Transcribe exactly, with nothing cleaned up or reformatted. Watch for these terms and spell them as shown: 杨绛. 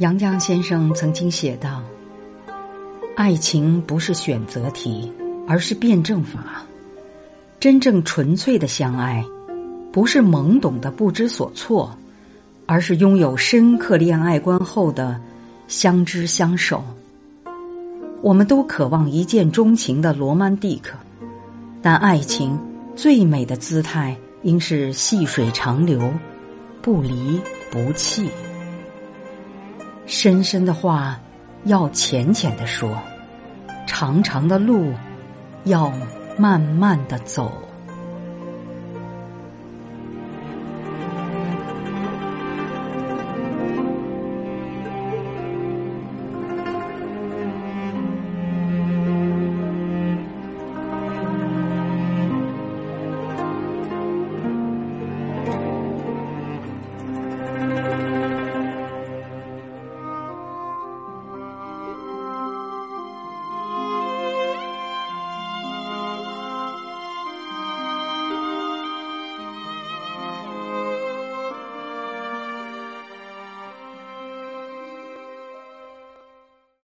杨绛先生曾经写道：爱情不是选择题，而是辩证法。真正纯粹的相爱，不是懵懂的不知所措，而是拥有深刻恋爱观后的相知相守。我们都渴望一见钟情的罗曼蒂克，但爱情最美的姿态应是细水长流，不离不弃。深深的话要浅浅的说，长长的路要慢慢的走。